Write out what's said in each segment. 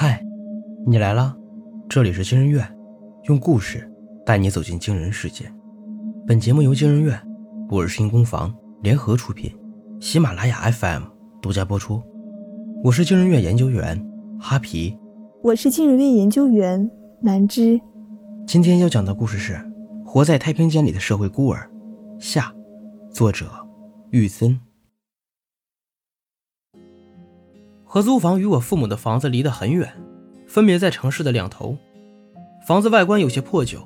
嗨，你来了，这里是惊人院，用故事带你走进惊人世界。本节目由惊人院、我是新工坊联合出品，喜马拉雅 FM 独家播出。我是惊人院研究员哈皮，我是惊人院研究员南芝。今天要讲的故事是《活在太平间里的社会孤儿》下，作者玉森。合租房与我父母的房子离得很远，分别在城市的两头。房子外观有些破旧，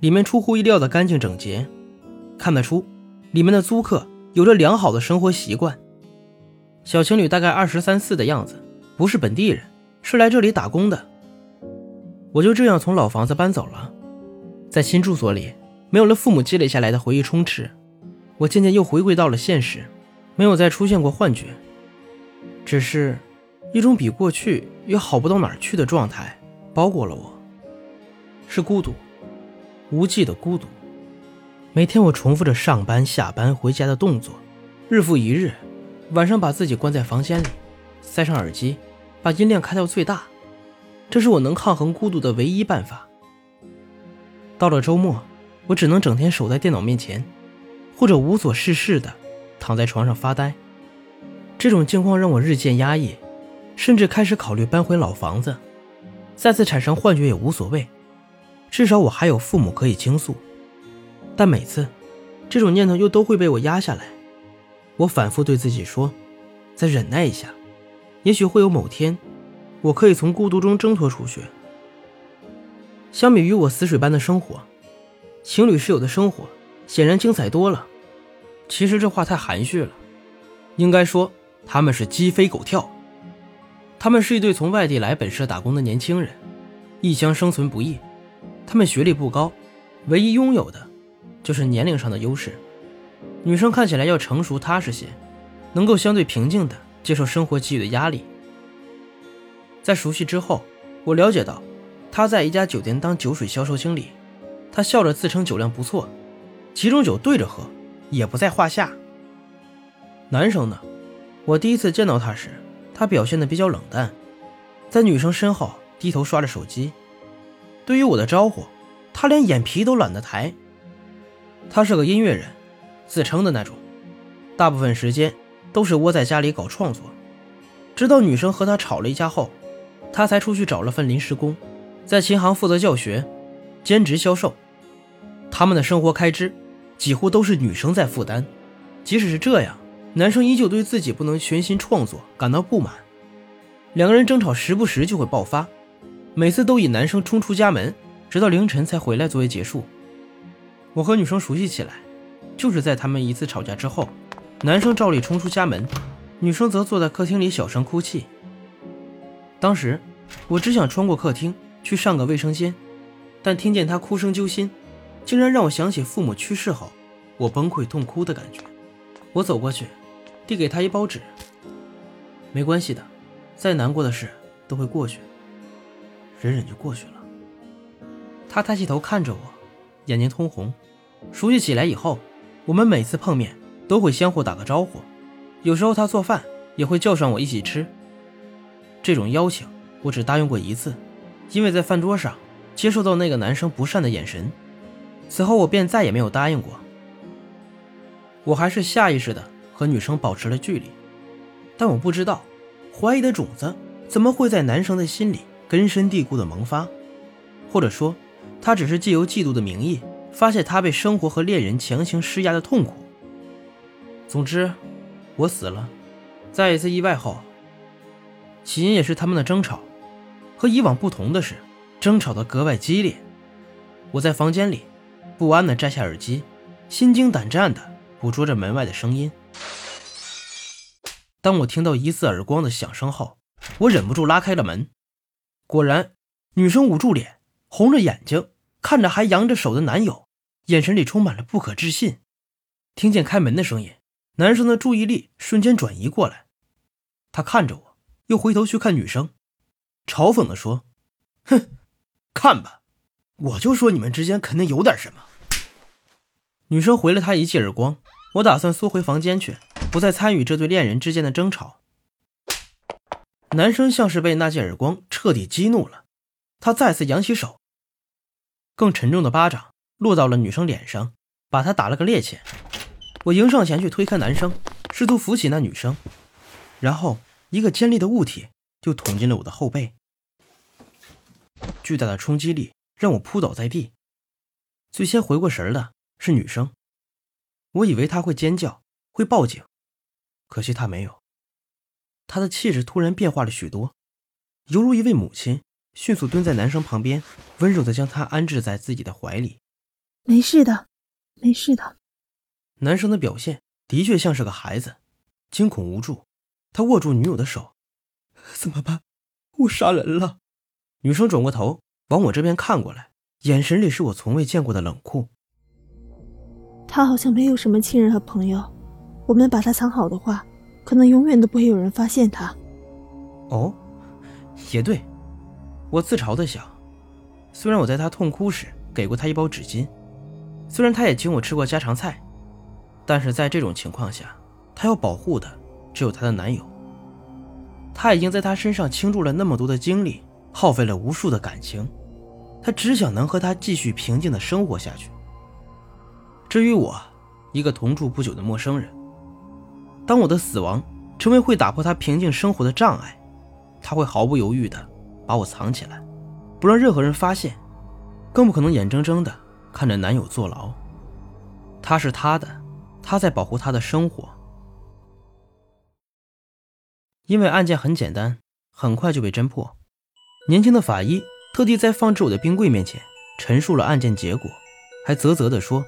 里面出乎意料的干净整洁，看得出里面的租客有着良好的生活习惯。小情侣大概23、24的样子，不是本地人，是来这里打工的。我就这样从老房子搬走了，在新住所里，没有了父母积累下来的回忆充斥，我渐渐又回归到了现实，没有再出现过幻觉，只是一种比过去也好不到哪儿去的状态包裹了我，是孤独，无际的孤独。每天我重复着上班、下班、回家的动作，日复一日。晚上把自己关在房间里，塞上耳机，把音量开到最大，这是我能抗衡孤独的唯一办法。到了周末，我只能整天守在电脑面前，或者无所事事的躺在床上发呆。这种境况让我日渐压抑，甚至开始考虑搬回老房子。再次产生幻觉也无所谓，至少我还有父母可以倾诉。但每次这种念头又都会被我压下来，我反复对自己说，再忍耐一下，也许会有某天我可以从孤独中挣脱出去。相比于我死水般的生活，情侣室友的生活显然精彩多了。其实这话太含蓄了，应该说他们是鸡飞狗跳。他们是一对从外地来本市打工的年轻人，异乡生存不易。他们学历不高，唯一拥有的就是年龄上的优势。女生看起来要成熟踏实些，能够相对平静地接受生活给予的压力。在熟悉之后，我了解到她在一家酒店当酒水销售经理。她笑着自称酒量不错，其中酒对着喝也不在话下。男生呢，我第一次见到他时，他表现得比较冷淡，在女生身后低头刷着手机。对于我的招呼，他连眼皮都懒得抬。他是个音乐人，自称的那种，大部分时间都是窝在家里搞创作。直到女生和他吵了一架后，他才出去找了份临时工，在琴行负责教学，兼职销售。他们的生活开支几乎都是女生在负担。即使是这样，男生依旧对自己不能全心创作感到不满，两个人争吵时不时就会爆发，每次都以男生冲出家门，直到凌晨才回来作为结束。我和女生熟悉起来，就是在他们一次吵架之后，男生照例冲出家门，女生则坐在客厅里小声哭泣。当时我只想穿过客厅去上个卫生间，但听见她哭声揪心，竟然让我想起父母去世后我崩溃痛哭的感觉。我走过去递给他一包纸，没关系的，再难过的事都会过去，忍忍就过去了。他抬起头看着我，眼睛通红。熟悉起来以后，我们每次碰面都会相互打个招呼，有时候他做饭也会叫上我一起吃。这种邀请我只答应过一次，因为在饭桌上接受到那个男生不善的眼神，此后我便再也没有答应过。我还是下意识的和女生保持了距离，但我不知道，怀疑的种子怎么会在男生的心里根深蒂固的萌发，或者说，他只是借由嫉妒的名义，发泄他被生活和恋人强行施压的痛苦。总之，我死了。在一次意外后，起因也是他们的争吵。和以往不同的是，争吵得格外激烈。我在房间里，不安地摘下耳机，心惊胆战地捕捉着门外的声音。当我听到疑似耳光的响声后，我忍不住拉开了门。果然，女生捂住脸，红着眼睛，看着还扬着手的男友，眼神里充满了不可置信。听见开门的声音，男生的注意力瞬间转移过来，他看着我，又回头去看女生，嘲讽地说：“哼，看吧，我就说你们之间肯定有点什么。”女生回了他一记耳光。我打算缩回房间去，不再参与这对恋人之间的争吵。男生像是被那记耳光彻底激怒了，他再次扬起手，更沉重的巴掌落到了女生脸上，把她打了个趔趄。我迎上前去推开男生，试图扶起那女生，然后一个尖利的物体就捅进了我的后背。巨大的冲击力让我扑倒在地，最先回过神的是女生，我以为她会尖叫，会报警，可惜她没有。她的气质突然变化了许多，犹如一位母亲，迅速蹲在男生旁边，温柔地将他安置在自己的怀里。没事的，没事的。男生的表现的确像是个孩子，惊恐无助，他握住女友的手。怎么办？我杀人了。女生转过头往我这边看过来，眼神里是我从未见过的冷酷。他好像没有什么亲人和朋友，我们把他藏好的话，可能永远都不会有人发现他。哦，也对。我自嘲地想，虽然我在他痛哭时给过他一包纸巾，虽然他也请我吃过家常菜，但是在这种情况下，他要保护的只有他的男友。他已经在他身上倾注了那么多的精力，耗费了无数的感情，他只想能和他继续平静的生活下去。至于我，一个同住不久的陌生人，当我的死亡成为会打破他平静生活的障碍，他会毫不犹豫的把我藏起来，不让任何人发现，更不可能眼睁睁地看着男友坐牢。他是他的，他在保护他的生活。因为案件很简单，很快就被侦破。年轻的法医特地在放置我的冰柜面前陈述了案件结果，还啧啧地说，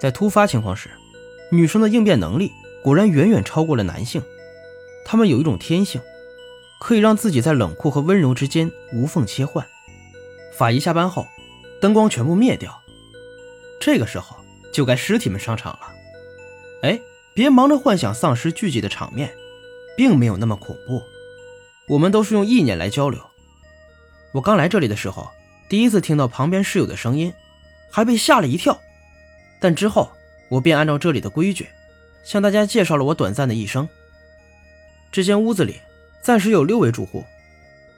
在突发情况时，女生的应变能力果然远远超过了男性，他们有一种天性，可以让自己在冷酷和温柔之间无缝切换。法医下班后，灯光全部灭掉，这个时候就该尸体们上场了。哎，别忙着幻想丧尸聚集的场面，并没有那么恐怖，我们都是用意念来交流。我刚来这里的时候，第一次听到旁边室友的声音，还被吓了一跳，但之后我便按照这里的规矩向大家介绍了我短暂的一生。这间屋子里暂时有6位住户，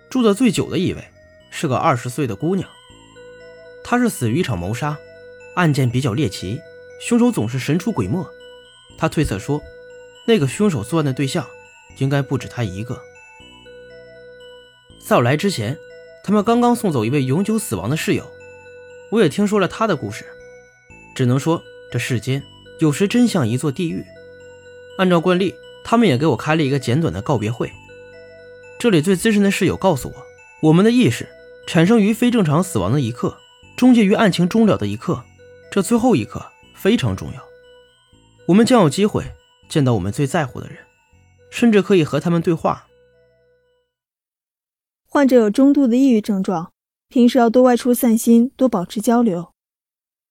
住得最久的一位是个20岁的姑娘，她是死于一场谋杀，案件比较猎奇，凶手总是神出鬼没。她推测说，那个凶手作案的对象应该不止她一个。在我来之前，他们刚刚送走一位永久死亡的室友，我也听说了她的故事。只能说这世间有时真像一座地狱。按照惯例，他们也给我开了一个简短的告别会。这里最资深的室友告诉我，我们的意识产生于非正常死亡的一刻，终结于案情终了的一刻，这最后一刻非常重要。我们将有机会见到我们最在乎的人，甚至可以和他们对话。患者有中度的抑郁症状，平时要多外出散心，多保持交流，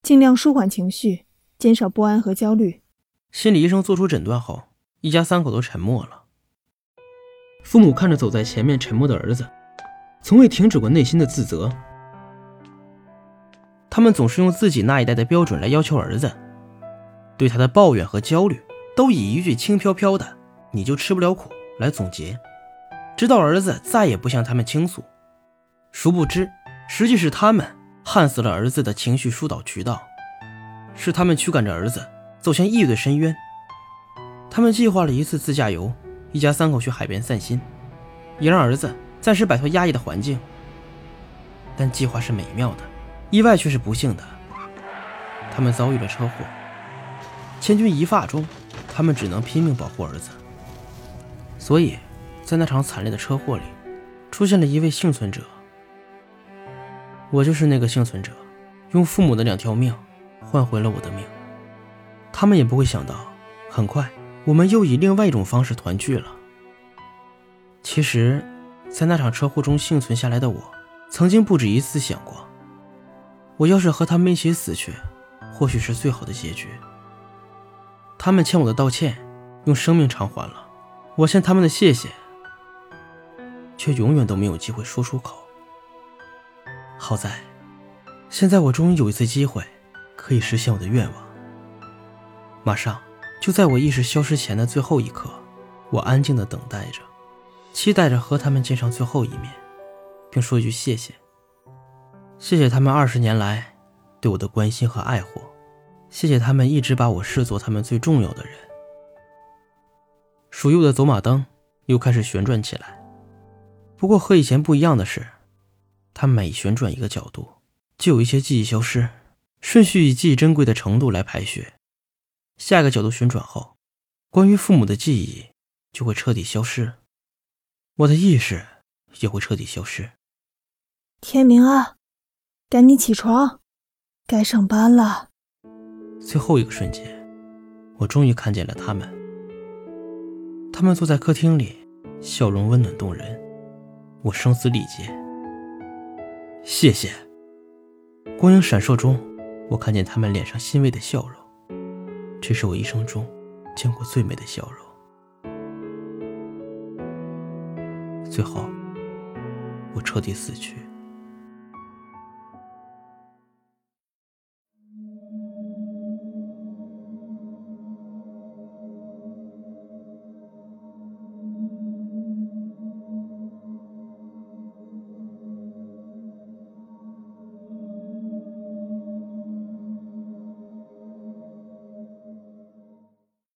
尽量舒缓情绪，减少不安和焦虑。心理医生做出诊断后，一家3口都沉默了。父母看着走在前面沉默的儿子，从未停止过内心的自责。他们总是用自己那一代的标准来要求儿子，对他的抱怨和焦虑都以一句轻飘飘的“你就吃不了苦”来总结，直到儿子再也不向他们倾诉。殊不知，实际是他们焊死了儿子的情绪疏导渠道，是他们驱赶着儿子走向抑郁的深渊。他们计划了一次自驾游，一家3口去海边散心，也让儿子暂时摆脱压抑的环境。但计划是美妙的，意外却是不幸的，他们遭遇了车祸。千钧一发中，他们只能拼命保护儿子。所以在那场惨烈的车祸里，出现了一位幸存者。我就是那个幸存者，用父母的2条命换回了我的命。他们也不会想到，很快我们又以另外一种方式团聚了。其实，在那场车祸中幸存下来的我，曾经不止一次想过，我要是和他们一起死去，或许是最好的结局。他们欠我的道歉，用生命偿还了；我欠他们的谢谢，却永远都没有机会说出口。好在，现在我终于有一次机会，可以实现我的愿望。马上。就在我意识消失前的最后一刻，我安静地等待着，期待着和他们见上最后一面，并说一句谢谢。谢谢他们20年来对我的关心和爱护，谢谢他们一直把我视作他们最重要的人。属于我的走马灯又开始旋转起来，不过和以前不一样的是，它每旋转一个角度，就有一些记忆消失，顺序以记忆珍贵的程度来排序。下一个角度旋转后，关于父母的记忆就会彻底消失，我的意识也会彻底消失。天明啊，赶紧起床，该上班了。最后一个瞬间，我终于看见了他们。他们坐在客厅里，笑容温暖动人，我声嘶力竭。谢谢。光影闪烁中，我看见他们脸上欣慰的笑容，这是我一生中见过最美的笑容。最后，我彻底死去。